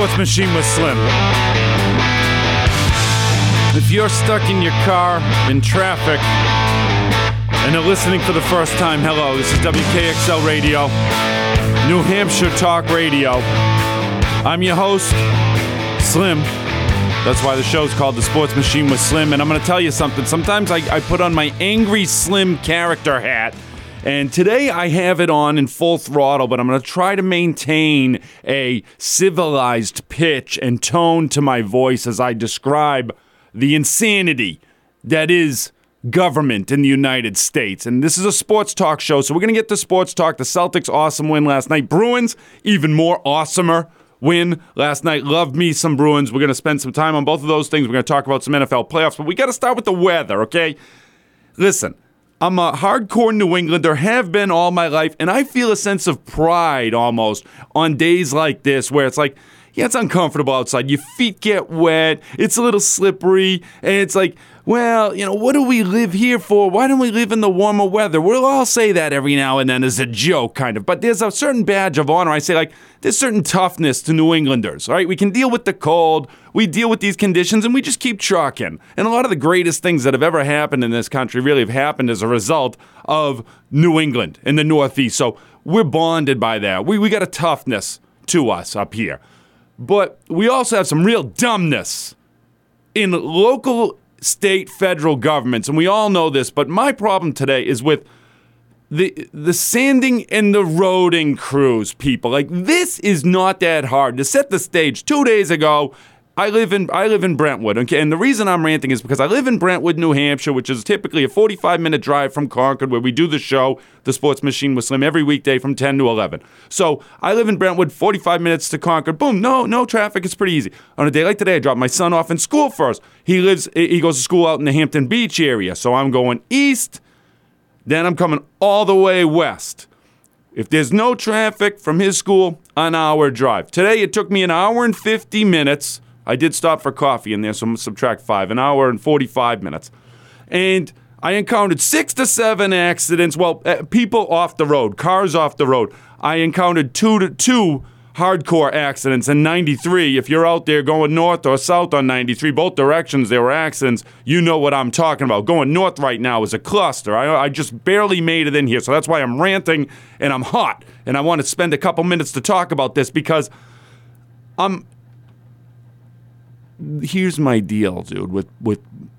Sports Machine with Slim. If you're stuck in your car, in traffic, and are listening for the first time, hello, this is WKXL Radio, New Hampshire Talk Radio. I'm your host, Slim. That's why the show's called The Sports Machine with Slim. And I'm going to tell you something. Sometimes I put on my angry Slim character hat. And today I have it on in full throttle, but I'm going to try to maintain a civilized pitch and tone to my voice as I describe the insanity that is government in the United States. And this is a sports talk show, so we're going to get to sports talk. The Celtics, awesome win last night. Bruins, even more awesomer win last night. Love me some Bruins. We're going to spend some time on both of those things. We're going to talk about some NFL playoffs, but we got to start with the weather, okay? Listen, I'm a hardcore New Englander, have been all my life, and I feel a sense of pride almost on days like this where it's like, yeah, it's uncomfortable outside. Your feet get wet. It's a little slippery. And it's like, well, you know, what do we live here for? Why don't we live in the warmer weather? We'll all say that every now and then as a joke, kind of. But there's a certain badge of honor. I say, like, there's certain toughness to New Englanders, all right? We can deal with the cold. We deal with these conditions, and we just keep trucking. And a lot of the greatest things that have ever happened in this country really have happened as a result of New England and the Northeast. So we're bonded by that. We got a toughness to us up here. But we also have some real dumbness in local, state, federal governments. And we all know this, but my problem today is with the sanding and the roading crews, people. Like, this is not that hard. To set the stage, 2 days ago, I live in Brentwood, okay? And the reason I'm ranting is because I live in Brentwood, New Hampshire, which is typically a 45-minute drive from Concord, where we do the show, The Sports Machine with Slim, every weekday from 10 to 11. So I live in Brentwood, 45 minutes to Concord. Boom, no traffic. It's pretty easy. On a day like today, I dropped my son off in school first. He goes to school out in the Hampton Beach area. So I'm going east, then I'm coming all the way west. If there's no traffic from his school, an hour drive. Today, it took me an hour and 50 minutes. I did stop for coffee in there, so I'm going to subtract 5, an hour and 45 minutes. And I encountered 6 to 7 accidents, people off the road, cars off the road. I encountered two hardcore accidents, and 93, if you're out there going north or south on 93, both directions there were accidents, you know what I'm talking about. Going north right now is a cluster. I just barely made it in here, so that's why I'm ranting and I'm hot. And I want to spend a couple minutes to talk about this because here's my deal, dude, with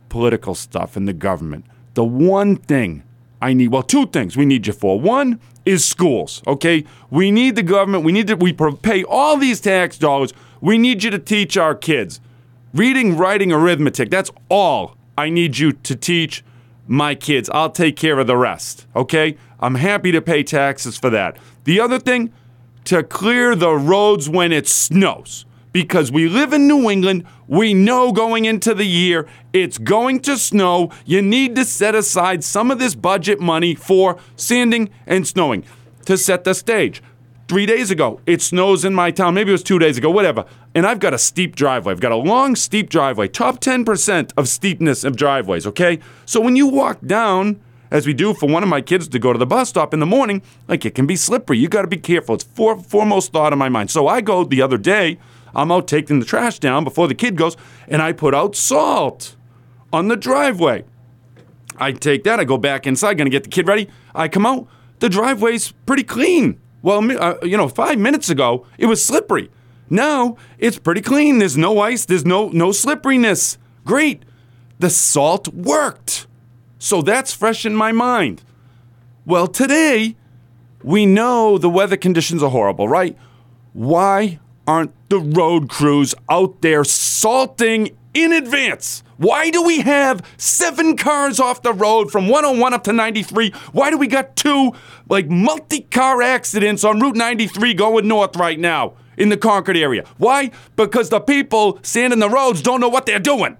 political stuff and the government. The one thing I need, two things we need you for. One is schools, okay? We need the government. We pay all these tax dollars. We need you to teach our kids reading, writing, arithmetic. That's all I need you to teach my kids. I'll take care of the rest, okay? I'm happy to pay taxes for that. The other thing, to clear the roads when it snows. Because we live in New England, we know going into the year, it's going to snow. You need to set aside some of this budget money for sanding and snowing. To set the stage, 3 days ago, it snows in my town. Maybe it was 2 days ago, whatever. And I've got a steep driveway. I've got a long, steep driveway. Top 10% of steepness of driveways, okay? So when you walk down, as we do for one of my kids to go to the bus stop in the morning, like, it can be slippery. You got to be careful. It's foremost thought in my mind. So I go the other day, I'm out taking the trash down before the kid goes, and I put out salt on the driveway. I take that, I go back inside, gonna get the kid ready. I come out, the driveway's pretty clean. Well, 5 minutes ago, it was slippery. Now, it's pretty clean. There's no ice, there's no slipperiness. Great. The salt worked. So that's fresh in my mind. Well, today, we know the weather conditions are horrible, right? Why aren't the road crews out there salting in advance? Why do we have 7 cars off the road from 101 up to 93? Why do we got 2 multi-car accidents on Route 93 going north right now in the Concord area? Why? Because the people sanding the roads don't know what they're doing.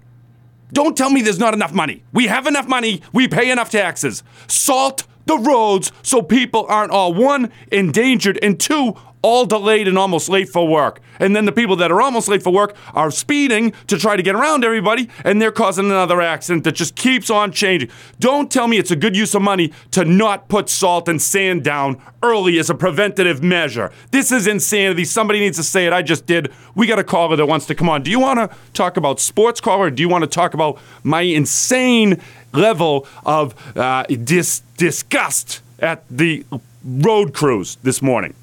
Don't tell me there's not enough money. We have enough money. We pay enough taxes. Salt the roads so people aren't all, one, endangered, and two, all delayed and almost late for work. And then the people that are almost late for work are speeding to try to get around everybody, and they're causing another accident that just keeps on changing. Don't tell me it's a good use of money to not put salt and sand down early as a preventative measure. This is insanity. Somebody needs to say it. I just did. We got a caller that wants to come on. Do you want to talk about sports, caller, or do you want to talk about my insane level of disgust at the road crews this morning?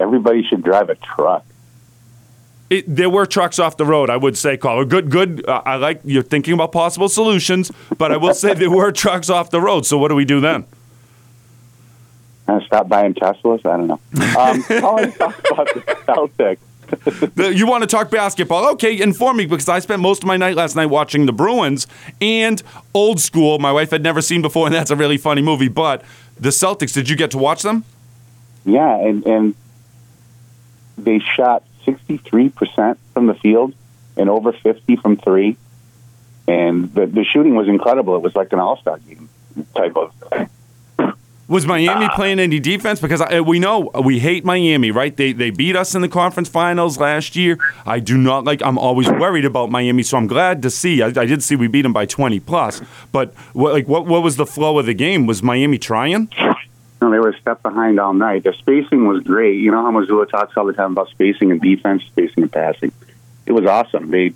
Everybody should drive a truck. There were trucks off the road, I would say, caller. Good. I like you're thinking about possible solutions, but I will say there were trucks off the road. So what do we do then? Stop buying Teslas? I don't know. I want to talk about the Celtics. You want to talk basketball? Okay, inform me, because I spent most of my night last night watching the Bruins and Old School. My wife had never seen before, and that's a really funny movie. But the Celtics, did you get to watch them? Yeah, and they shot 63% from the field and over 50 from three. And the shooting was incredible. It was like an all-star game type of thing. Was Miami playing any defense? Because we know we hate Miami, right? They beat us in the conference finals last year. I do not like – I'm always worried about Miami, so I'm glad to see. I did see we beat them by 20-plus. But what was the flow of the game? Was Miami trying? No, they were a step behind all night. Their spacing was great. You know how Mazzulla talks all the time about spacing and defense, spacing and passing. It was awesome. They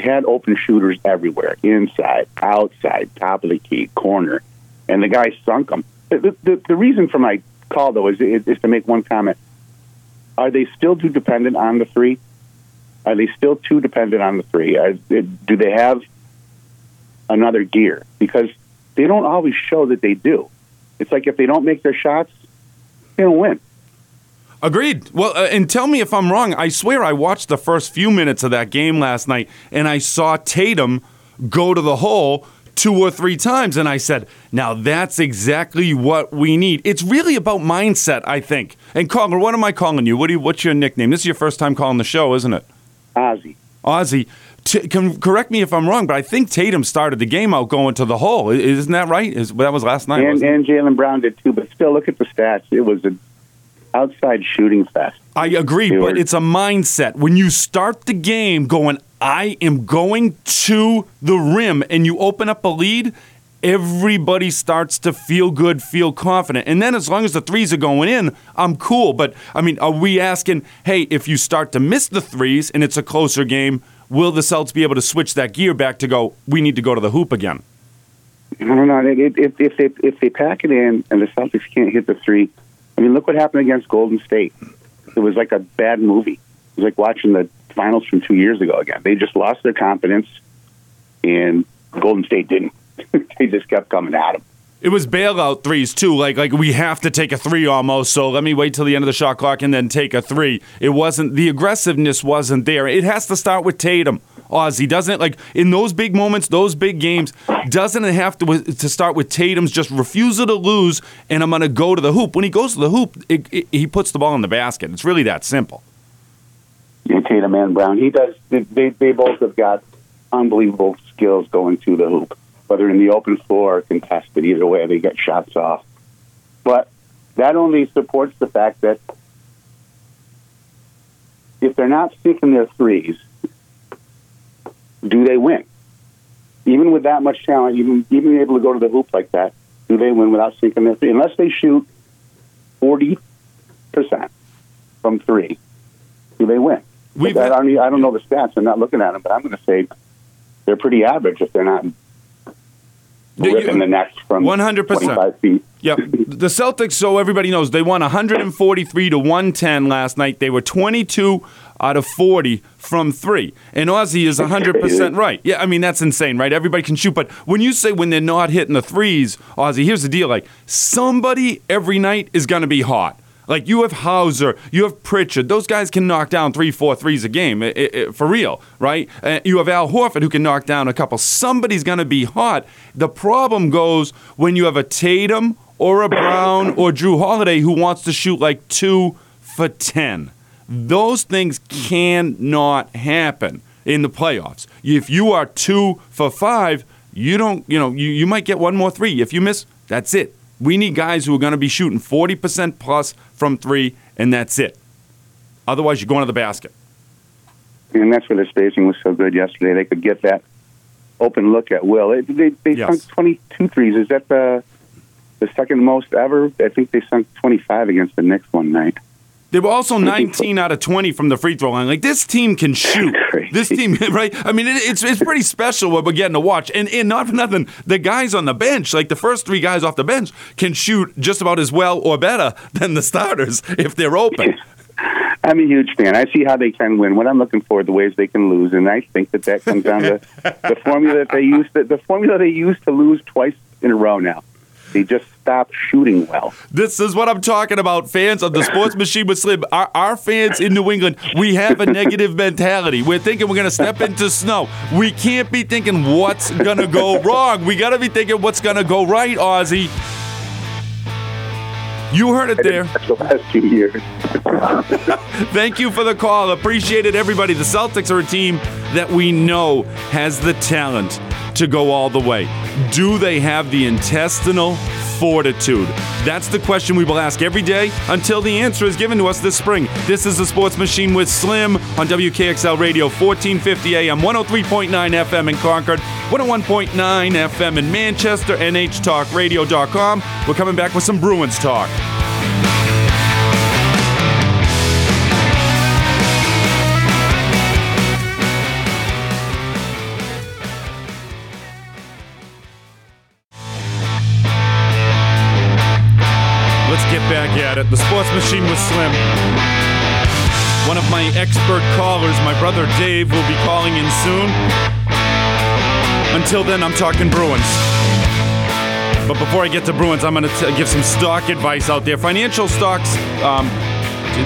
had open shooters everywhere, inside, outside, top of the key, corner. And the guy sunk them. The reason for my call, though, is to make one comment. Are they still too dependent on the three? Are they still too dependent on the three? Do they have another gear? Because they don't always show that they do. It's like if they don't make their shots, they don't win. Agreed. Well, and tell me if I'm wrong. I swear I watched the first few minutes of that game last night, and I saw Tatum go to the hole two or three times, and I said, now that's exactly what we need. It's really about mindset, I think. And caller, what am I calling you? What's your nickname? This is your first time calling the show, isn't it? Ozzie. Correct me if I'm wrong, but I think Tatum started the game out going to the hole. Isn't that right? That was last night. And Jalen Brown did too, but still, look at the stats. It was an outside shooting fest. I agree, but it's a mindset. When you start the game going, I am going to the rim, and you open up a lead, everybody starts to feel good, feel confident. And then as long as the threes are going in, I'm cool. But, I mean, are we asking, hey, if you start to miss the threes and it's a closer game, will the Celtics be able to switch that gear back to go, we need to go to the hoop again? I don't know. If they pack it in and the Celtics can't hit the three, I mean, look what happened against Golden State. It was like a bad movie. It was like watching the finals from 2 years ago again. They just lost their confidence, and Golden State didn't. They just kept coming at them. It was bailout threes, too. Like we have to take a three almost, so let me wait till the end of the shot clock and then take a three. It wasn't – the aggressiveness wasn't there. It has to start with Tatum, Ozzie, doesn't it? Like, in those big moments, those big games, doesn't it have to start with Tatum's just refusal to lose, and I'm going to go to the hoop. When he goes to the hoop, he puts the ball in the basket. It's really that simple. Tatum and Brown, he does. They both have got unbelievable skills going to the hoop, whether in the open floor or contested. Either way, they get shots off. But that only supports the fact that if they're not sinking their threes, do they win? Even with that much talent, even able to go to the hoop like that, do they win without sinking their threes? Unless they shoot 40% from three, do they win? I don't know the stats. I'm not looking at them, but I'm going to say they're pretty average if they're not ripping the necks from 25 feet. Yep. The Celtics, so everybody knows, they won 143-110 last night. They were 22 out of 40 from three. And Ozzie is 100% right. Yeah, I mean, that's insane, right? Everybody can shoot. But when you say when they're not hitting the threes, Ozzie, here's the deal. Like, somebody every night is going to be hot. Like, you have Hauser, you have Pritchard. Those guys can knock down 3-4 threes a game, for real, right? You have Al Horford who can knock down a couple. Somebody's going to be hot. The problem goes when you have a Tatum or a Brown or Drew Holiday who wants to shoot like 2 for 10. Those things cannot happen in the playoffs. If you are 2 for 5, you might get one more three. If you miss, that's it. We need guys who are going to be shooting 40% plus from three, and that's it. Otherwise, you're going to the basket. And that's where the spacing was so good yesterday. They could get that open look at will. They sunk 22 threes. Is that the second most ever? I think they sunk 25 against the Knicks one night. They were also 19 out of 20 from the free throw line. Like, this team can shoot. This team, right? I mean, it's pretty special what we're getting to watch. And not for nothing, the guys on the bench, like the first three guys off the bench, can shoot just about as well or better than the starters if they're open. I'm a huge fan. I see how they can win. What I'm looking for, the ways they can lose, and I think that comes down to the formula that they used. The formula they used to lose twice in a row now. They just stopped shooting well. This is what I'm talking about, fans of the Sports Machine with Slim. Our fans in New England, we have a negative mentality. We're thinking we're going to step into snow. We can't be thinking what's going to go wrong. We got to be thinking what's going to go right, Ozzie. You heard it there. That's the last 2 years. Thank you for the call. Appreciate it, everybody. The Celtics are a team that we know has the talent to go all the way. Do they have the intestinal fortitude? That's the question we will ask every day until the answer is given to us this spring. This is the Sports Machine with Slim on WKXL Radio, 1450 AM, 103.9 FM in Concord, 101.9 FM in Manchester, nhtalkradio.com. We're coming back with some Bruins talk. The Sports Machine was Slim. One of my expert callers, my brother Dave, will be calling in soon. Until then, I'm talking Bruins. But before I get to Bruins, I'm going to give some stock advice out there. Financial stocks,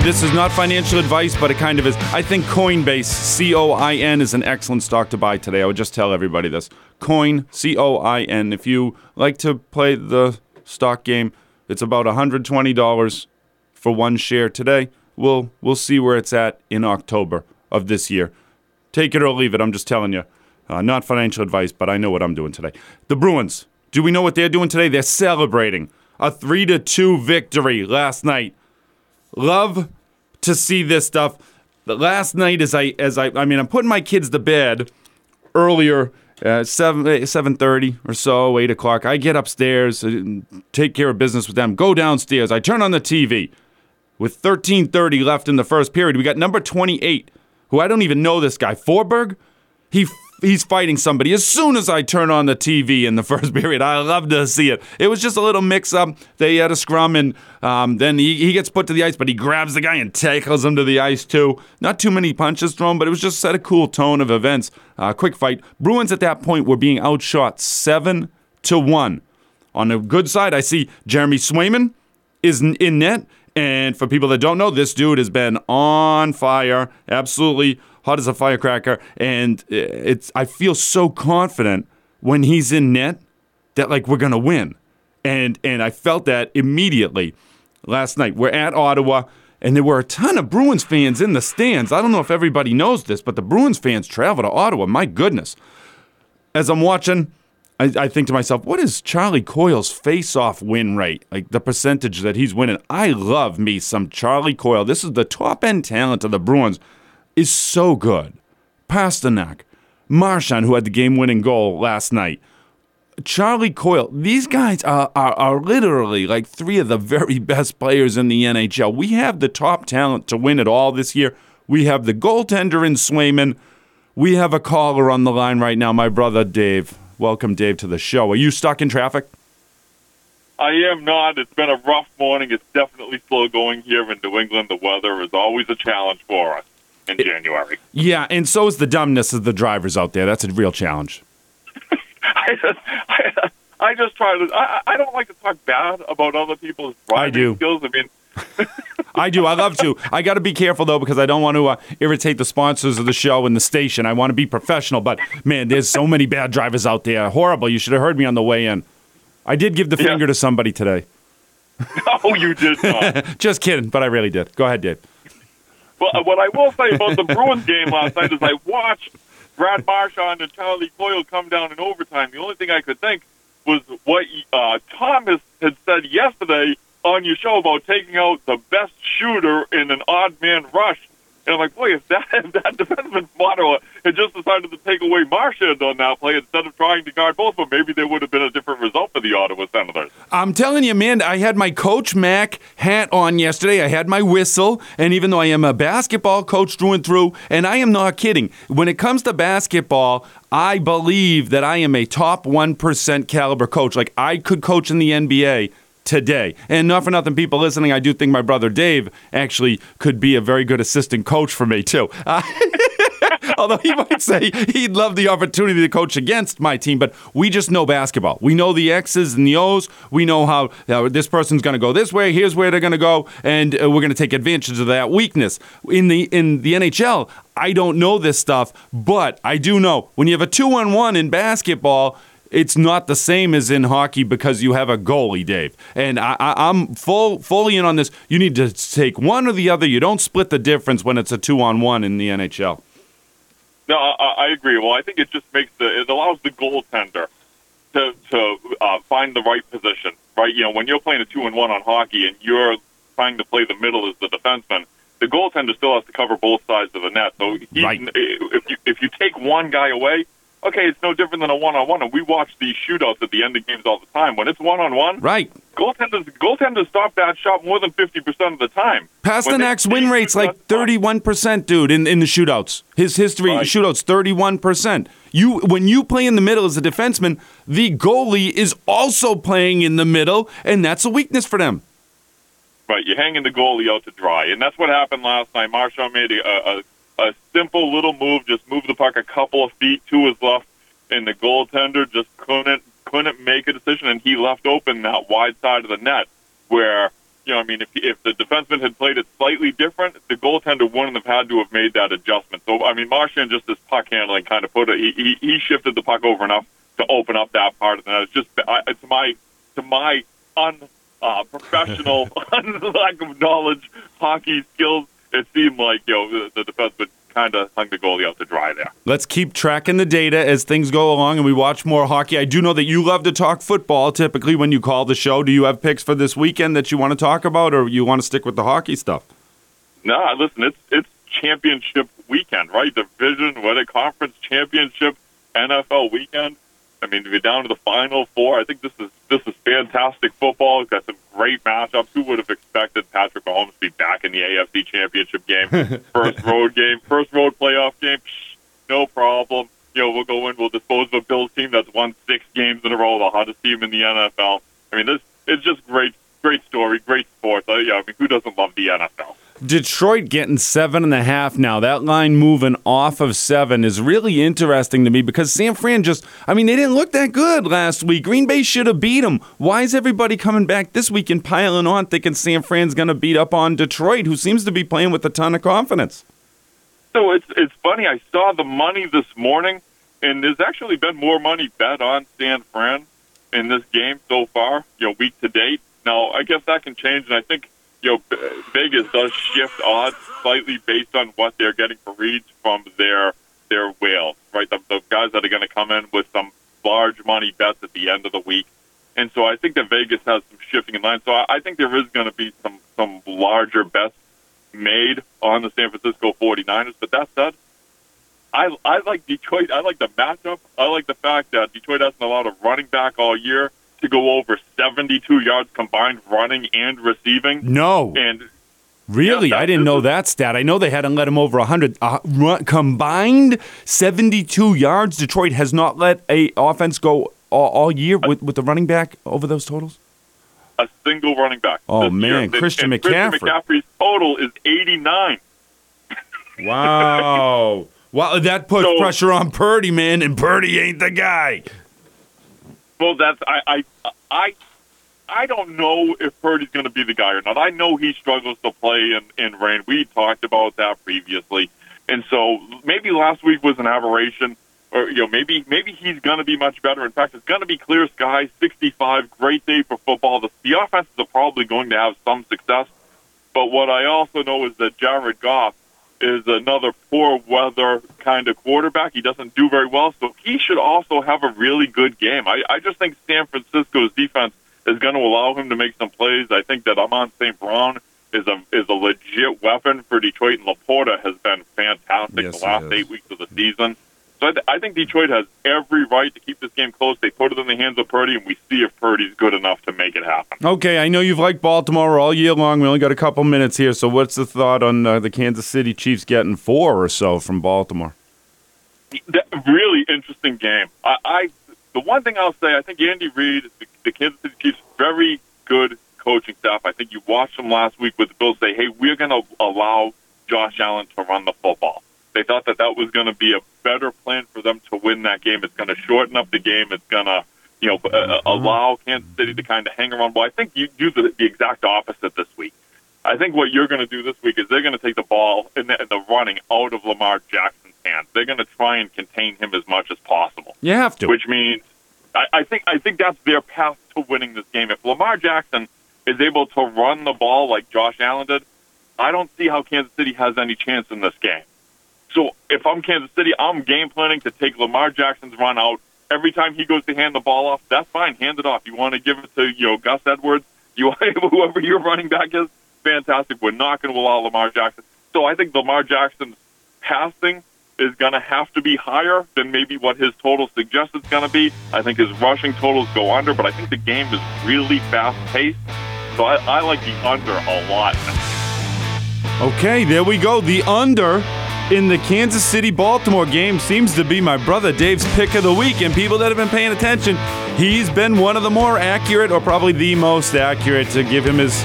this is not financial advice, but it kind of is. I think Coinbase, C-O-I-N, is an excellent stock to buy today. I would just tell everybody this. Coin, C-O-I-N. If you like to play the stock game, it's about $120 for one share today. We'll see where it's at in October of this year. Take it or leave it. I'm just telling you. Not financial advice, but I know what I'm doing today. The Bruins. Do we know what they're doing today? They're celebrating a 3-2 victory last night. Love to see this stuff. Last night, I'm putting my kids to bed earlier. 7:30 or so, 8 o'clock. I get upstairs, take care of business with them, go downstairs. I turn on the TV. With 13:30 left in the first period, we got number 28, who I don't even know this guy, Forberg. He's fighting somebody. As soon as I turn on the TV in the first period, I love to see it. It was just a little mix-up. They had a scrum, and then he gets put to the ice, but he grabs the guy and tackles him to the ice, too. Not too many punches thrown, but it was just set a cool tone of events. Quick fight. Bruins at that point were being outshot 7-1. On the good side, I see Jeremy Swayman is in net, and for people that don't know, this dude has been on fire, absolutely hot as a firecracker, and I feel so confident when he's in net that, like, we're going to win. And I felt that immediately last night. We're at Ottawa, and there were a ton of Bruins fans in the stands. I don't know if everybody knows this, but the Bruins fans travel to Ottawa. My goodness. As I'm watching, I think to myself, what is Charlie Coyle's face-off win rate? Like, the percentage that he's winning. I love me some Charlie Coyle. This is the top-end talent of the Bruins. Is so good. Pastrnak, Marchand, who had the game-winning goal last night, Charlie Coyle. These guys are literally like three of the very best players in the NHL. We have the top talent to win it all this year. We have the goaltender in Swayman. We have a caller on the line right now, my brother Dave. Welcome, Dave, to the show. Are you stuck in traffic? I am not. It's been a rough morning. It's definitely slow going here in New England. The weather is always a challenge for us. In January. Yeah, and so is the dumbness of the drivers out there. That's a real challenge. I just try to. I don't like to talk bad about other people's driving skills. I do. I love to. I got to be careful, though, because I don't want to irritate the sponsors of the show and the station. I want to be professional, but, man, there's so many bad drivers out there. Horrible. You should have heard me on the way in. I did give the finger to somebody today. No, you did not. Just kidding, but I really did. Go ahead, Dave. Well, what I will say about the Bruins game last night is I watched Brad Marchand and Charlie Coyle come down in overtime. The only thing I could think was what Thomas had said yesterday on your show about taking out the best shooter in an odd man rush. And I'm like, boy, if that defenseman from Ottawa had just decided to take away Marchand on that play instead of trying to guard both of them, maybe there would have been a different result for the Ottawa Senators. I'm telling you, man, I had my Coach Mac hat on yesterday. I had my whistle. And even though I am a basketball coach through and through, and I am not kidding, when it comes to basketball, I believe that I am a top 1% caliber coach. Like, I could coach in the NBA today. And not for nothing, people listening, I do think my brother Dave actually could be a very good assistant coach for me, too. Although he might say he'd love the opportunity to coach against my team, but we just know basketball. We know the X's and the O's. We know how this person's going to go this way, here's where they're going to go, and we're going to take advantage of that weakness. In the NHL, I don't know this stuff, but I do know when you have a 2-on-1 in basketball, it's not the same as in hockey because you have a goalie, Dave. And I'm fully in on this. You need to take one or the other. You don't split the difference when it's a 2-on-1 in the NHL. No, I agree. Well, I think it just makes it allows the goaltender to find the right position, right? You know, when you're playing a 2-on-1 on hockey and you're trying to play the middle as the defenseman, the goaltender still has to cover both sides of the net. So right. If you take one guy away, okay, it's no different than a 1-on-1, and we watch these shootouts at the end of games all the time. When it's 1-on-1, right? Goaltenders stop that shot more than 50% of the time. Pasternak's win rate's like 31%, dude, in the shootouts. His history right. Shootouts 31%. When you play in the middle as a defenseman, the goalie is also playing in the middle, and that's a weakness for them. Right, you're hanging the goalie out to dry, and that's what happened last night. Marchand made a simple little move, just move the puck a couple of feet to his left, and the goaltender just couldn't make a decision, and he left open that wide side of the net where, you know, I mean, if the defenseman had played it slightly different, the goaltender wouldn't have had to have made that adjustment. So, I mean, Marchand, just his puck handling kind of he shifted the puck over enough to open up that part of the net. It's just, to my unprofessional, lack of knowledge, hockey skills, it seemed like, you know, the defenseman kind of hung the goalie out to dry there. Let's keep tracking the data as things go along and we watch more hockey. I do know that you love to talk football typically when you call the show. Do you have picks for this weekend that you want to talk about, or you want to stick with the hockey stuff? No, listen, it's championship weekend, right? Division, what a conference championship, NFL weekend. I mean, we're down to the Final Four. I think this is fantastic football. It's got some great matchups. Who would have expected Patrick Mahomes to be back in the AFC Championship game? First road playoff game, no problem. You know, we'll go in, we'll dispose of a Bills team that's won 6 games in a row, the hottest team in the NFL. I mean, it's just great story, great sports. I mean, who doesn't love the NFL? Detroit getting 7.5 now. That line moving off of 7 is really interesting to me because San Fran they didn't look that good last week. Green Bay should have beat them. Why is everybody coming back this week and piling on thinking San Fran's going to beat up on Detroit, who seems to be playing with a ton of confidence? So it's funny. I saw the money this morning, and there's actually been more money bet on San Fran in this game so far, you know, week to date. Now, I guess that can change, and I think you know, Vegas does shift odds slightly based on what they're getting for reads from their whales, right? The guys that are going to come in with some large money bets at the end of the week. And so I think that Vegas has some shifting in line. So I think there is going to be some larger bets made on the San Francisco 49ers. But that said, I like Detroit. I like the matchup. I like the fact that Detroit hasn't allowed a running back all year to go over 72 yards combined running and receiving. No. And really? Yeah, I didn't know that stat. I know they hadn't let him over 100. Combined 72 yards. Detroit has not let a offense go all year with the running back over those totals? A single running back. Oh, man. Christian McCaffrey. Christian McCaffrey's total is 89. Wow. Wow, that puts pressure on Purdy, man, and Purdy ain't the guy. Well, I don't know if Purdy's going to be the guy or not. I know he struggles to play in rain. We talked about that previously, and so maybe last week was an aberration, or you know, maybe he's going to be much better. In fact, it's going to be clear sky, 65, great day for football. The offenses are probably going to have some success, but what I also know is that Jared Goff is another poor weather kind of quarterback. He doesn't do very well, so he should also have a really good game. I just think San Francisco's defense is going to allow him to make some plays. I think that Amon St. Brown is a legit weapon for Detroit, and Laporta has been fantastic the last 8 weeks of the season. So I think Detroit has every right to keep this game close. They put it in the hands of Purdy, and we see if Purdy's good enough to make it happen. Okay, I know you've liked Baltimore all year long. We only got a couple minutes here, so what's the thought on the Kansas City Chiefs getting 4 or so from Baltimore? That really interesting game. The one thing I'll say, I think Andy Reid, the Kansas City Chiefs, very good coaching staff. I think you watched them last week with the Bills say, hey, we're going to allow Josh Allen to run the football. They thought that was going to be a better plan for them to win that game. It's going to shorten up the game. It's going to, allow Kansas City to kind of hang around. Well, I think you do the exact opposite this week. I think what you're going to do this week is they're going to take the ball and the running out of Lamar Jackson's hands. They're going to try and contain him as much as possible. You have to. Which means I think that's their path to winning this game. If Lamar Jackson is able to run the ball like Josh Allen did, I don't see how Kansas City has any chance in this game. So if I'm Kansas City, I'm game planning to take Lamar Jackson's run out. Every time he goes to hand the ball off, that's fine. Hand it off. You want to give it to Gus Edwards, whoever your running back is, fantastic. We're not going to allow Lamar Jackson. So I think Lamar Jackson's passing is going to have to be higher than maybe what his total suggests it's going to be. I think his rushing totals go under, but I think the game is really fast-paced. So I like the under a lot. Okay, there we go. The under in the Kansas City-Baltimore game seems to be my brother Dave's pick of the week, and people that have been paying attention, he's been one of the more accurate, or probably the most accurate, to give him his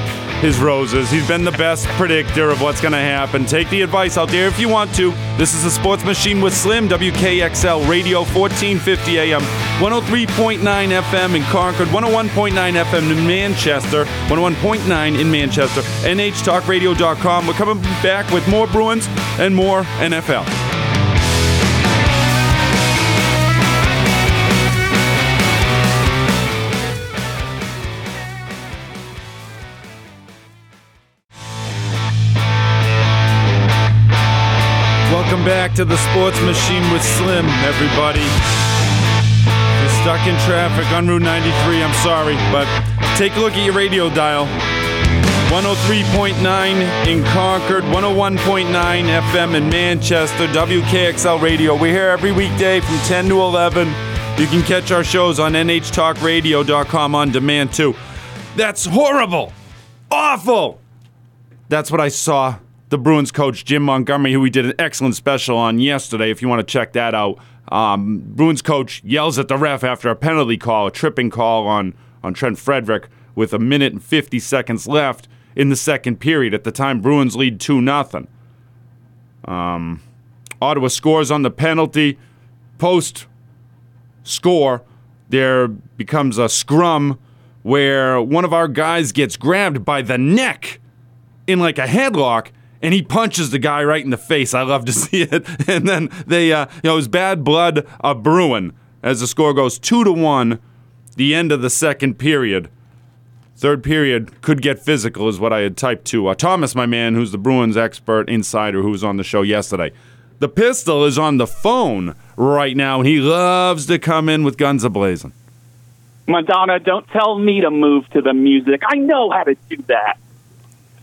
roses. He's been the best predictor of what's going to happen. Take the advice out there if you want to. This is The Sports Machine with Slim, WKXL Radio, 1450 AM, 103.9 FM in Concord, 101.9 FM in Manchester, 101.9 in Manchester, nhtalkradio.com. We're coming back with more Bruins and more NFL. Welcome back to The Sports Machine with Slim, everybody. If you're stuck in traffic on Route 93, I'm sorry, but take a look at your radio dial. 103.9 in Concord, 101.9 FM in Manchester, WKXL Radio. We're here every weekday from 10 to 11. You can catch our shows on nhtalkradio.com on demand, too. That's horrible! Awful! That's what I saw. The Bruins coach, Jim Montgomery, who we did an excellent special on yesterday, if you want to check that out. Bruins coach yells at the ref after a penalty call, a tripping call on Trent Frederick with 1 minute and 50 seconds left in the second period. At the time, Bruins lead 2-0. Ottawa scores on the penalty. Post-score, there becomes a scrum where one of our guys gets grabbed by the neck in like a headlock, and he punches the guy right in the face. I love to see it. And then they, it was bad blood brewing as the score goes 2-1, the end of the second period. Third period could get physical is what I had typed to Thomas, my man, who's the Bruins expert insider who was on the show yesterday. The Pistol is on the phone right now, and he loves to come in with guns a-blazing. Madonna, don't tell me to move to the music. I know how to do that.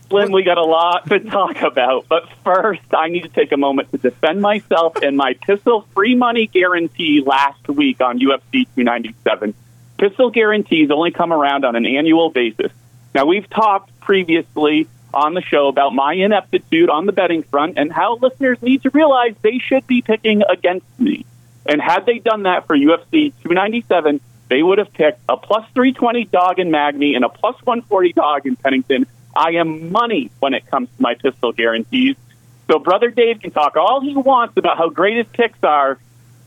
Slim, we got a lot to talk about, but first I need to take a moment to defend myself and my Pistol free money guarantee last week on UFC 297. Pistol guarantees only come around on an annual basis. Now, we've talked previously on the show about my ineptitude on the betting front and how listeners need to realize they should be picking against me. And had they done that for UFC 297, they would have picked a plus 320 Dog in Magny and a plus 140 Dog in Pennington. I am money when it comes to my Pistol guarantees. So Brother Dave can talk all he wants about how great his picks are.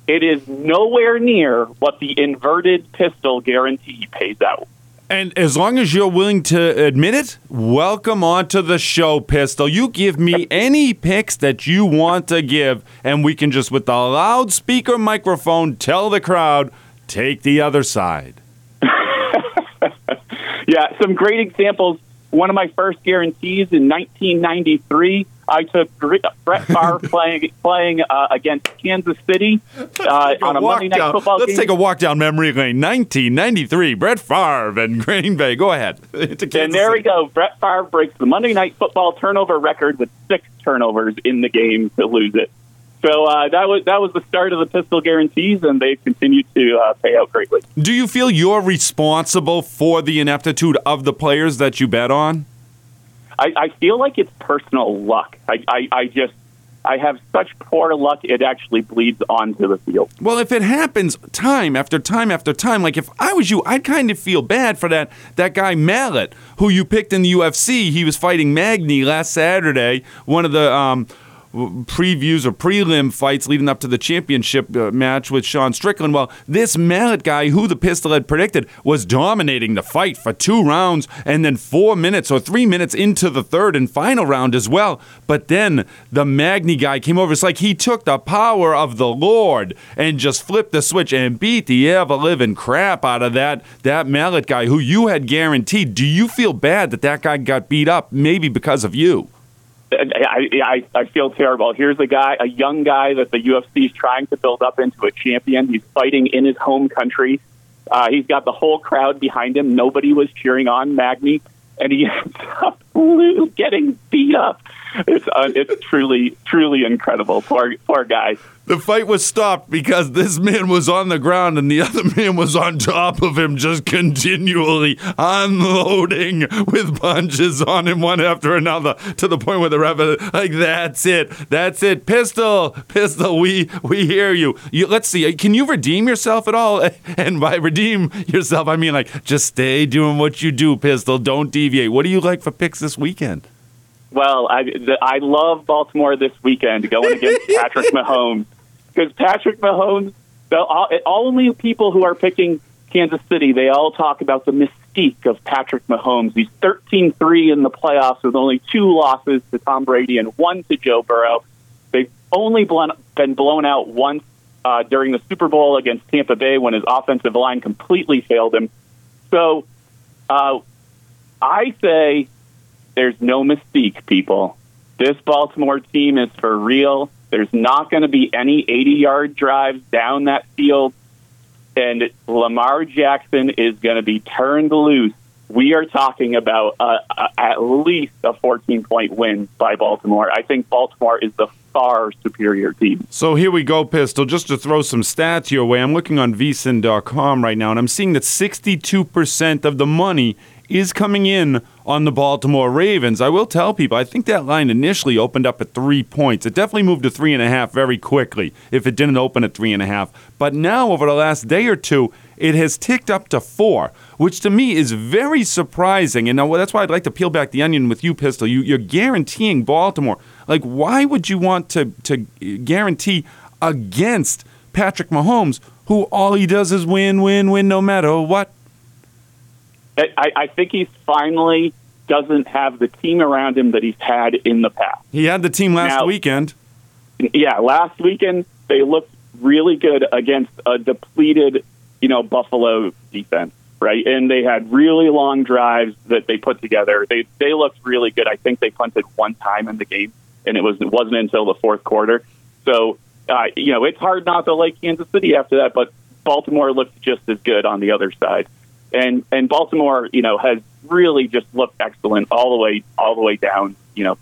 It is nowhere near what the inverted Pistol guarantee pays out. And as long as you're willing to admit it, welcome onto the show, Pistol. You give me any picks that you want to give, and we can just, with the loudspeaker microphone, tell the crowd, take the other side. Yeah, some great examples. One of my first guarantees in 1993, I took Brett Favre playing against Kansas City on a Monday night football game. Let's take a walk down memory lane. 1993, Brett Favre and Green Bay. Go ahead. And there we go. Brett Favre breaks the Monday night football turnover record with 6 turnovers in the game to lose it. So that was the start of the Pistol guarantees, and they've continued to pay out greatly. Do you feel you're responsible for the ineptitude of the players that you bet on? I feel like it's personal luck. I have such poor luck, it actually bleeds onto the field. Well, if it happens time after time after time, like if I was you, I'd kind of feel bad for that guy Mallett, who you picked in the UFC. He was fighting Magny last Saturday, one of the previews or prelim fights leading up to the championship match with Sean Strickland. Well, this Mallett guy, who the Pistol had predicted, was dominating the fight for 2 rounds and then 4 minutes or 3 minutes into the third and final round as well. But then the Magny guy came over. It's like he took the power of the Lord and just flipped the switch and beat the ever-living crap out of that Mallett guy who you had guaranteed. Do you feel bad that guy got beat up maybe because of you? I feel terrible. Here's a young guy that the UFC is trying to build up into a champion. He's fighting in his home country. He's got the whole crowd behind him. Nobody was cheering on Magny, and he ends up getting beat up. It's truly, truly incredible. Poor guy. The fight was stopped because this man was on the ground and the other man was on top of him, just continually unloading with punches on him one after another, to the point where the ref, like, that's it, Pistol, we hear you. Let's see, can you redeem yourself at all? And by redeem yourself, I mean like just stay doing what you do, Pistol. Don't deviate. What do you like for picks this weekend? Well, I love Baltimore this weekend going against Patrick Mahomes. Because Patrick Mahomes, only people who are picking Kansas City, they all talk about the mystique of Patrick Mahomes. He's 13-3 in the playoffs with only 2 losses to Tom Brady and 1 to Joe Burrow. They've only been blown out once during the Super Bowl against Tampa Bay when his offensive line completely failed him. So I say there's no mystique, people. This Baltimore team is for real. There's not going to be any 80-yard drives down that field. And Lamar Jackson is going to be turned loose. We are talking about at least a 14-point win by Baltimore. I think Baltimore is the far superior team. So here we go, Pistol. Just to throw some stats your way, I'm looking on vsin.com right now, and I'm seeing that 62% of the money is coming in on the Baltimore Ravens. I will tell people, I think that line initially opened up at 3 points. It definitely moved to 3.5 very quickly if it didn't open at 3.5. But now, over the last day or two, it has ticked up to 4, which to me is very surprising. And that's why I'd like to peel back the onion with you, Pistol. You're guaranteeing Baltimore. Like, why would you want to guarantee against Patrick Mahomes, who all he does is win, win, win, no matter what? I think he finally doesn't have the team around him that he's had in the past. He had the team last weekend. Yeah, last weekend they looked really good against a depleted, Buffalo defense, right? And they had really long drives that they put together. They looked really good. I think they punted 1 time in the game, and it wasn't until the 4th quarter. So, it's hard not to like Kansas City after that, but Baltimore looked just as good on the other side. And Baltimore, has really just looked excellent all the way down. So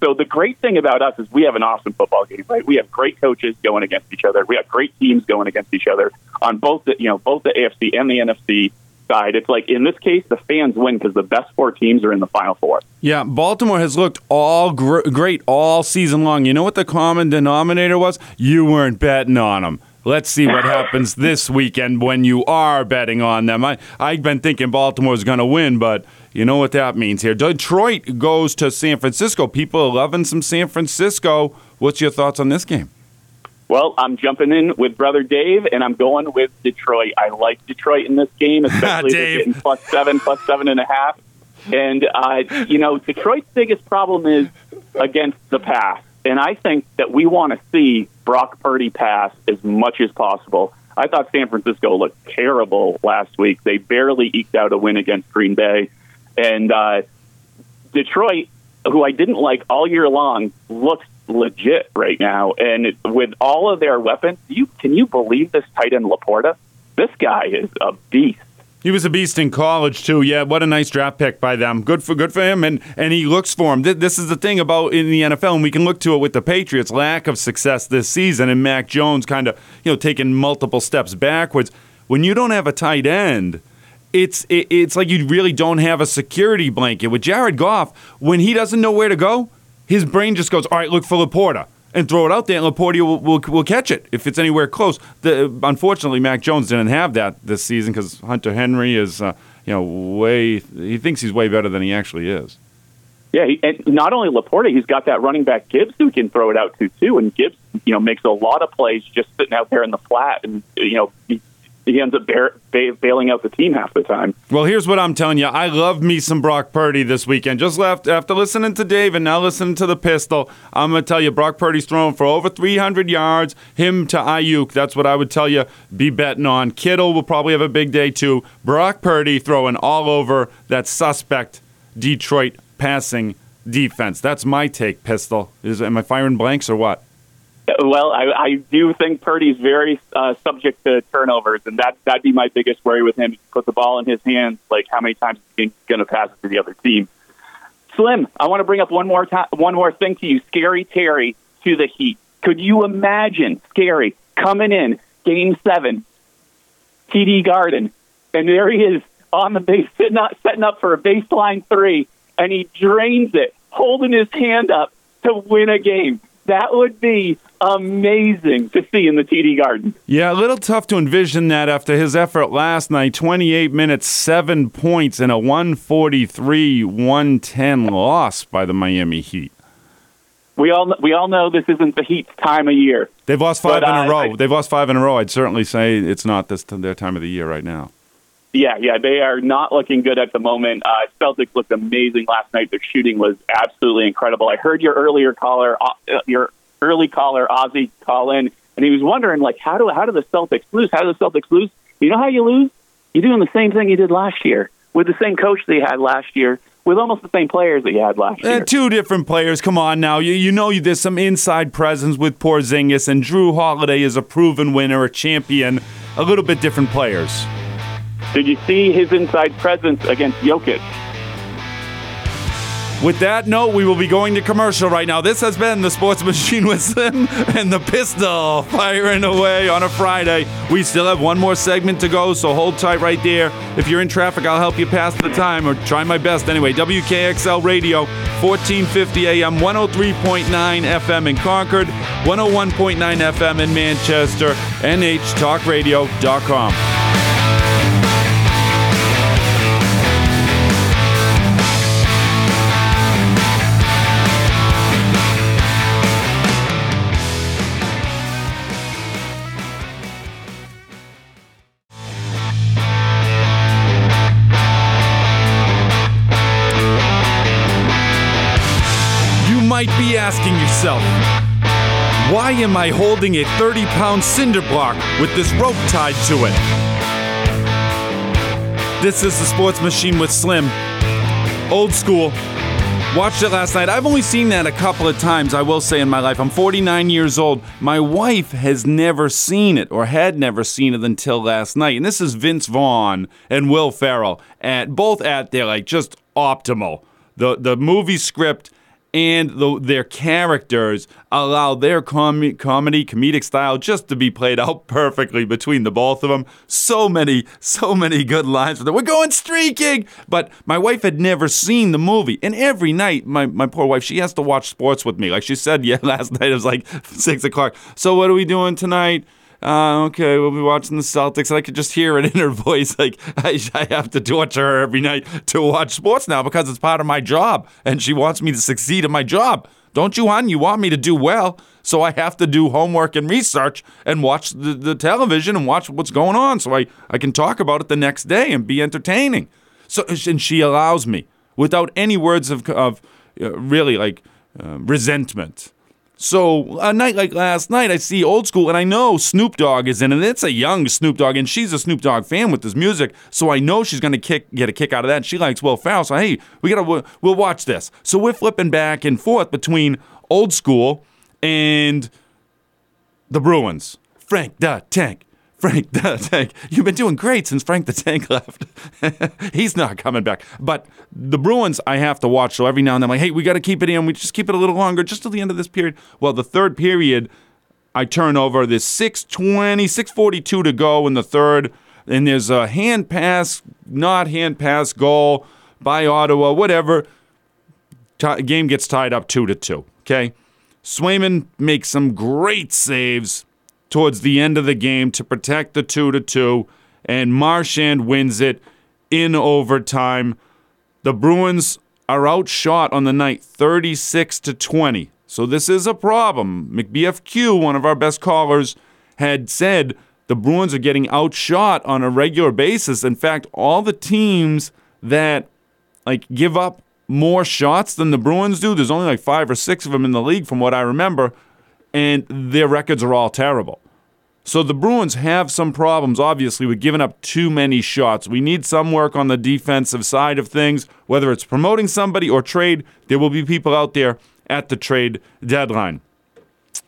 the great thing about us is we have an awesome football game, right? We have great coaches going against each other. We have great teams going against each other on both the AFC and the NFC side. It's like, in this case, the fans win because the best 4 teams are in the Final 4. Yeah, Baltimore has looked all great all season long. You know what the common denominator was? You weren't betting on them. Let's see what happens this weekend when you are betting on them. I've been thinking Baltimore's going to win, but you know what that means here. Detroit goes to San Francisco. People are loving some San Francisco. What's your thoughts on this game? Well, I'm jumping in with Brother Dave, and I'm going with Detroit. I like Detroit in this game, especially they're getting +7, +7.5. And, Detroit's biggest problem is against the pass. And I think that we want to see Brock Purdy pass as much as possible. I thought San Francisco looked terrible last week. They barely eked out a win against Green Bay. And Detroit, who I didn't like all year long, looks legit right now. And with all of their weapons, can you believe this tight end Laporta? This guy is a beast. He was a beast in college, too. Yeah, what a nice draft pick by them. Good for him, and he looks for him. This is the thing about in the NFL, and we can look to it with the Patriots' lack of success this season, and Mac Jones kind of taking multiple steps backwards. When you don't have a tight end, it's like you really don't have a security blanket. With Jared Goff, when he doesn't know where to go, his brain just goes, all right, look for Laporta, and throw it out there, and Laporta will catch it if it's anywhere close. Unfortunately, Mac Jones didn't have that this season because Hunter Henry is, he thinks he's way better than he actually is. Yeah, and not only Laporta, he's got that running back Gibbs who can throw it out to, too, and Gibbs, makes a lot of plays just sitting out there in the flat, and, he ends up bailing out the team half the time. Well, here's what I'm telling you. I love me some Brock Purdy this weekend. Just left after listening to Dave and now listening to the Pistol, I'm going to tell you Brock Purdy's throwing for over 300 yards. Him to Ayuk, that's what I would tell you be betting on. Kittle will probably have a big day too. Brock Purdy throwing all over that suspect Detroit passing defense. That's my take, Pistol. Am I firing blanks or what? Well, I do think Purdy's very subject to turnovers, and that'd be my biggest worry with him. Put the ball in his hands, like how many times he's going to pass it to the other team. Slim, I want to bring up one more thing to you. Scary Terry to the Heat. Could you imagine Scary coming in Game 7, TD Garden, and there he is on the base, setting up for a baseline three, and he drains it, holding his hand up to win a game. That would be amazing to see in the TD Garden. Yeah, a little tough to envision that after his effort last night, 28 minutes, 7 points, and a 143-110 loss by the Miami Heat. We all know this isn't the Heat's time of year. They've lost five in a row. They've lost five in a row. I'd certainly say it's not their time of the year right now. Yeah, they are not looking good at the moment. Celtics looked amazing last night. Their shooting was absolutely incredible. I heard your early caller, Ozzie, call in, and he was wondering, like, how do the Celtics lose? How do the Celtics lose? You know how you lose? You're doing the same thing you did last year with the same coach they had last year. With almost the same players that you had last year. Two different players. Come on now. You know there's some inside presence with Porzingis, and Drew Holiday is a proven winner, a champion, a little bit different players. Did you see his inside presence against Jokic? With that note, we will be going to commercial right now. This has been The Sports Machine with Slim and the Pistol firing away on a Friday. We still have one more segment to go, so hold tight right there. If you're in traffic, I'll help you pass the time, or try my best anyway. WKXL Radio, 1450 AM, 103.9 FM in Concord, 101.9 FM in Manchester, nhtalkradio.com. Might be asking yourself, why am I holding a 30-pound cinder block with this rope tied to it? This is The Sports Machine with Slim. Old school. Watched it last night. I've only seen that a couple of times, I will say, in my life. I'm 49 years old. My wife has never seen it, or had never seen it until last night. And this is Vince Vaughn and Will Ferrell, both at their, like, just optimal. The movie script and their characters allow their comedic style just to be played out perfectly between the both of them. So many good lines. We're going streaking! But my wife had never seen the movie. And every night, my poor wife, she has to watch sports with me. Like she said, last night it was like 6 o'clock. So what are we doing tonight? Okay, we'll be watching the Celtics. And I could just hear it in her voice. Like, I have to torture her every night to watch sports now because it's part of my job. And she wants me to succeed at my job. Don't you, hon? You want me to do well. So I have to do homework and research and watch the television and watch what's going on so I can talk about it the next day and be entertaining. So, and she allows me without any words of really, resentment. So a night like last night, I see Old School, and I know Snoop Dogg is in it. And it's a young Snoop Dogg, and she's a Snoop Dogg fan with this music, so I know she's going to get a kick out of that. She likes Will Ferrell, so hey, we'll watch this. So we're flipping back and forth between Old School and the Bruins. Frank the Tank. You've been doing great since Frank the Tank left. He's not coming back. But the Bruins, I have to watch. So every now and then I'm like, hey, we got to keep it in. We just keep it a little longer just till the end of this period. Well, the third period, I turn over. There's 6:42 to go in the third. And there's a hand pass, not hand pass goal by Ottawa, whatever. Game gets tied up 2-2. Okay. Swayman makes some great saves towards the end of the game to protect the 2-2, and Marchand wins it in overtime. The Bruins are outshot on the night 36-20. So this is a problem. McBFQ, one of our best callers, had said the Bruins are getting outshot on a regular basis. In fact, all the teams that give up more shots than the Bruins do, there's only 5 or 6 of them in the league from what I remember, and their records are all terrible. So the Bruins have some problems, obviously, with giving up too many shots. We need some work on the defensive side of things, whether it's promoting somebody or trade. There will be people out there at the trade deadline.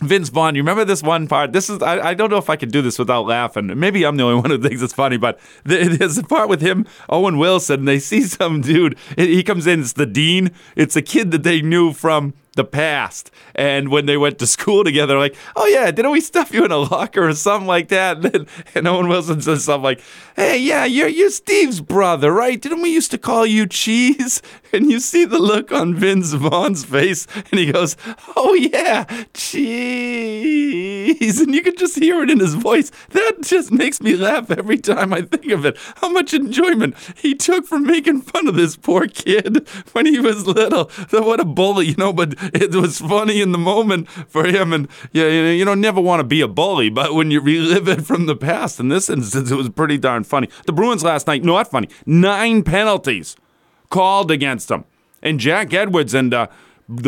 Vince Vaughn, you remember this one part? This is I don't know if I could do this without laughing. Maybe I'm the only one who thinks it's funny, but there's a part with him, Owen Wilson, and they see some dude. He comes in, it's the dean. It's a kid that they knew from the past. And when they went to school together, like, oh, yeah, didn't we stuff you in a locker or something like that? And then, Owen Wilson says something like, hey, yeah, you're Steve's brother, right? Didn't we used to call you Cheese? And you see the look on Vince Vaughn's face, and he goes, oh, yeah, Cheese. And you can just hear it in his voice. That just makes me laugh every time I think of it. How much enjoyment he took from making fun of this poor kid when he was little. What a bully, but it was funny in the moment for him, and you don't never want to be a bully, but when you relive it from the past, in this instance, it was pretty darn funny. The Bruins last night, not funny. 9 penalties called against them, and Jack Edwards and the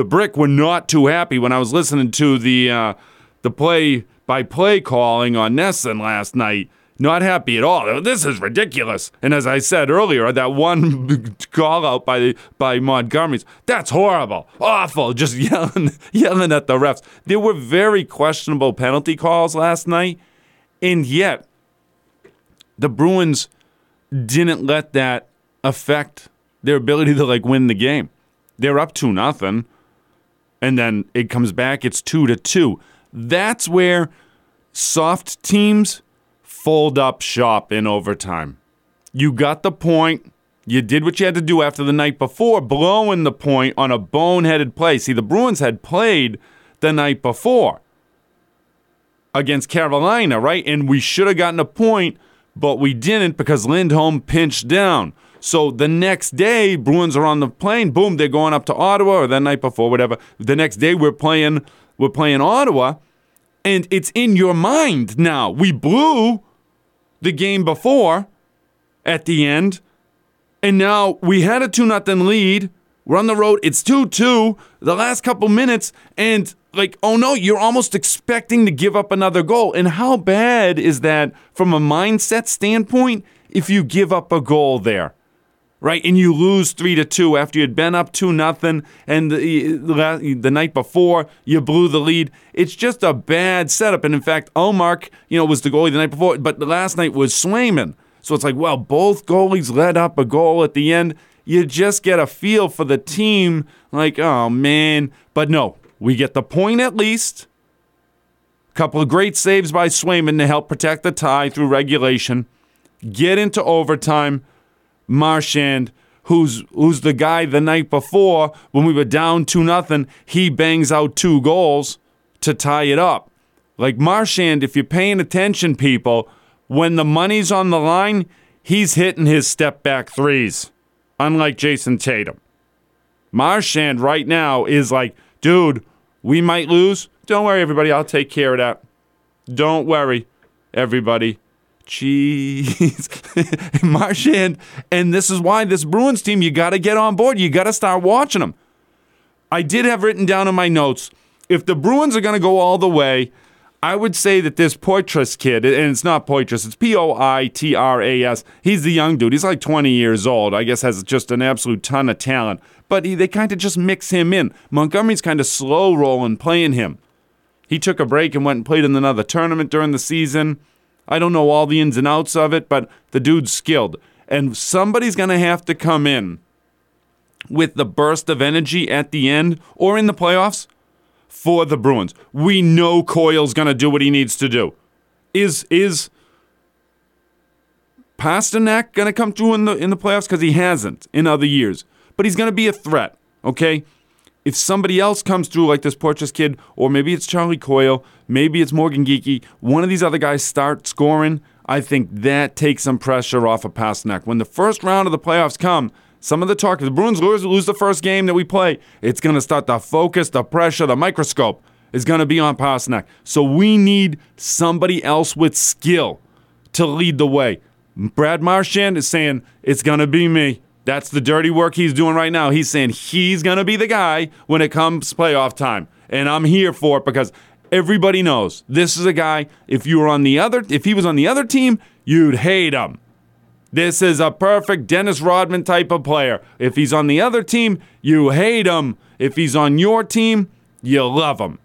Brick were not too happy when I was listening to the play-by-play calling on Nesson last night. Not happy at all. This is ridiculous. And as I said earlier, that one call out by Montgomery's, that's horrible, awful, just yelling at the refs. There were very questionable penalty calls last night, and yet the Bruins didn't let that affect their ability to win the game. They're up 2-0, and then it comes back, it's 2-2. That's where soft teams fold up shop in overtime. You got the point. You did what you had to do after the night before, blowing the point on a boneheaded play. See, the Bruins had played the night before against Carolina, right? And we should have gotten a point, but we didn't because Lindholm pinched down. So the next day, Bruins are on the plane. Boom, they're going up to Ottawa, or the night before, whatever. The next day, we're playing Ottawa, and it's in your mind now. We blew the game before at the end, and now we had a 2-0 lead. We're on the road. It's 2-2 the last couple minutes, and oh no, you're almost expecting to give up another goal. And how bad is that from a mindset standpoint if you give up a goal there, right? And you lose 3-2 after you'd been up 2-0, and the night before you blew the lead. It's just a bad setup. And in fact, Ullmark, was the goalie the night before, but the last night was Swayman. So it's both goalies let up a goal at the end. You just get a feel for the team, oh man. But no, we get the point at least. Couple of great saves by Swayman to help protect the tie through regulation. Get into overtime. Marchand, who's the guy the night before when we were down 2-0, he bangs out 2 goals to tie it up. Marchand, if you're paying attention, people, when the money's on the line, he's hitting his step-back threes, unlike Jason Tatum. Marchand right now is dude, we might lose. Don't worry, everybody. I'll take care of that. Don't worry, everybody. Cheese. Marchand, and this is why this Bruins team, you got to get on board. You got to start watching them. I did have written down in my notes, if the Bruins are going to go all the way, I would say that this Poitras kid, and it's not Poitras, it's P-O-I-T-R-A-S. He's the young dude. He's like 20 years old. I guess has just an absolute ton of talent. But they kind of just mix him in. Montgomery's kind of slow rolling playing him. He took a break and went and played in another tournament during the season. I don't know all the ins and outs of it, but the dude's skilled. And somebody's going to have to come in with the burst of energy at the end or in the playoffs for the Bruins. We know Coyle's going to do what he needs to do. Is Pastrnak going to come through in the playoffs? Because he hasn't in other years. But he's going to be a threat, okay? If somebody else comes through like this Poitras kid, or maybe it's Charlie Coyle, maybe it's Morgan Geekie, one of these other guys start scoring, I think that takes some pressure off of Pastrnak. When the first round of the playoffs come, some of the talk, if the Bruins lose the first game that we play, it's going to start the focus, the pressure, the microscope is going to be on Pastrnak. So we need somebody else with skill to lead the way. Brad Marchand is saying, it's going to be me. That's the dirty work he's doing right now. He's saying he's going to be the guy when it comes playoff time. And I'm here for it because everybody knows this is a guy, if he was on the other team, you'd hate him. This is a perfect Dennis Rodman type of player. If he's on the other team, you hate him. If he's on your team, you love him.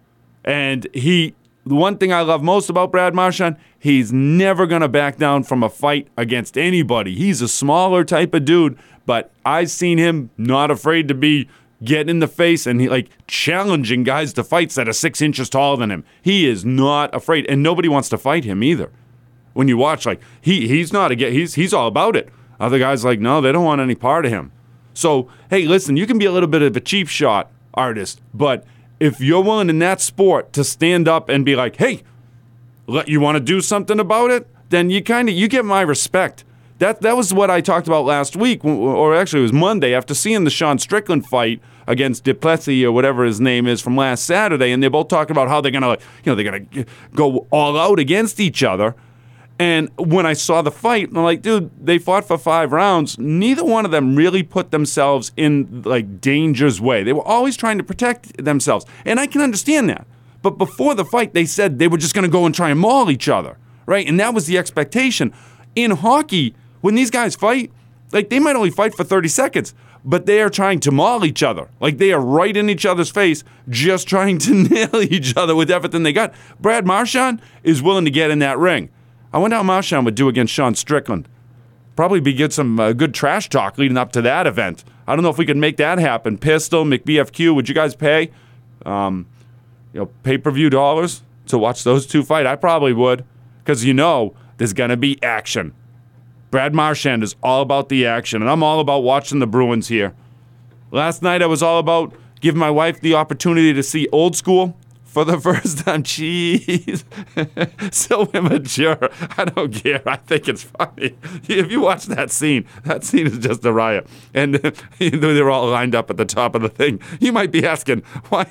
And the one thing I love most about Brad Marchand, he's never going to back down from a fight against anybody. He's a smaller type of dude, but I've seen him not afraid to be getting in the face and challenging guys to fights that are 6 inches taller than him. He is not afraid, and nobody wants to fight him either. When you watch, he's not he's all about it. Other guys no, they don't want any part of him. So, hey, listen, you can be a little bit of a cheap shot artist, but if you're willing in that sport to stand up and be hey, you want to do something about it, then you get my respect. That was what I talked about last week, or actually it was Monday, after seeing the Sean Strickland fight against Duplessis or whatever his name is from last Saturday, and they're both talking about how they're going to they're going to go all out against each other. And when I saw the fight, I'm dude, they fought for 5 rounds. Neither one of them really put themselves in, danger's way. They were always trying to protect themselves. And I can understand that. But before the fight, they said they were just going to go and try and maul each other, right? And that was the expectation. In hockey, when these guys fight, they might only fight for 30 seconds, but they are trying to maul each other. They are right in each other's face, just trying to nail each other with everything they got. Brad Marchand is willing to get in that ring. I wonder how Marchand would do against Sean Strickland. Probably get some good trash talk leading up to that event. I don't know if we could make that happen. Pistol, McBFQ, would you guys pay pay-per-view dollars to watch those two fight? I probably would because, there's going to be action. Brad Marchand is all about the action, and I'm all about watching the Bruins here. Last night I was all about giving my wife the opportunity to see old school. For the first time, jeez. So immature. I don't care. I think it's funny. If you watch that scene is just a riot. And they're all lined up at the top of the thing. You might be asking, why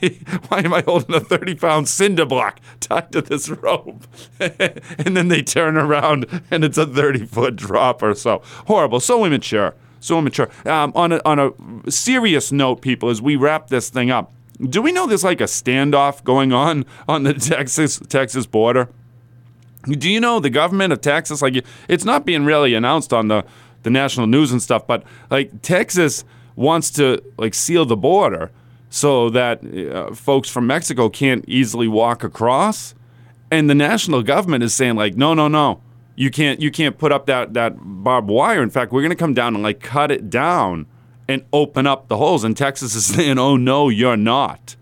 am I holding a 30-pound cinder block tied to this rope? And then they turn around, and it's a 30-foot drop or so. Horrible. So immature. So immature. On a serious note, people, as we wrap this thing up, do we know there's a standoff going on the Texas border? Do you know the government of Texas? It's not being really announced on the national news and stuff, but Texas wants to seal the border so that folks from Mexico can't easily walk across. And the national government is saying no, you can't put up that barbed wire. In fact, we're going to come down and cut it down and open up the holes. And Texas is saying, oh, no, you're not.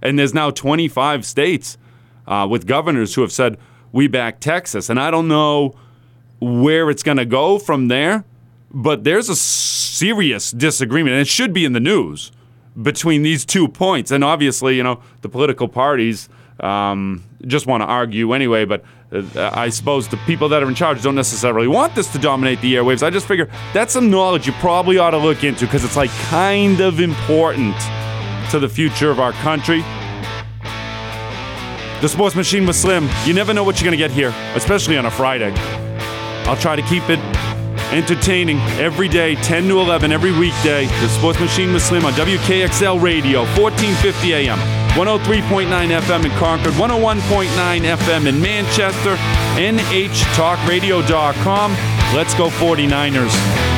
And there's now 25 states with governors who have said, we back Texas. And I don't know where it's going to go from there, but there's a serious disagreement, and it should be in the news, between these 2 points. And obviously, the political parties just want to argue anyway, but I suppose the people that are in charge don't necessarily want this to dominate the airwaves. I just figure that's some knowledge you probably ought to look into because it's kind of important to the future of our country. The Sports Machine was Slim. You never know what you're going to get here, especially on a Friday. I'll try to keep it entertaining every day, 10 to 11, every weekday. The Sports Machine was Slim on WKXL Radio, 1450 AM. 103.9 FM in Concord, 101.9 FM in Manchester, NHTalkRadio.com. Let's go 49ers.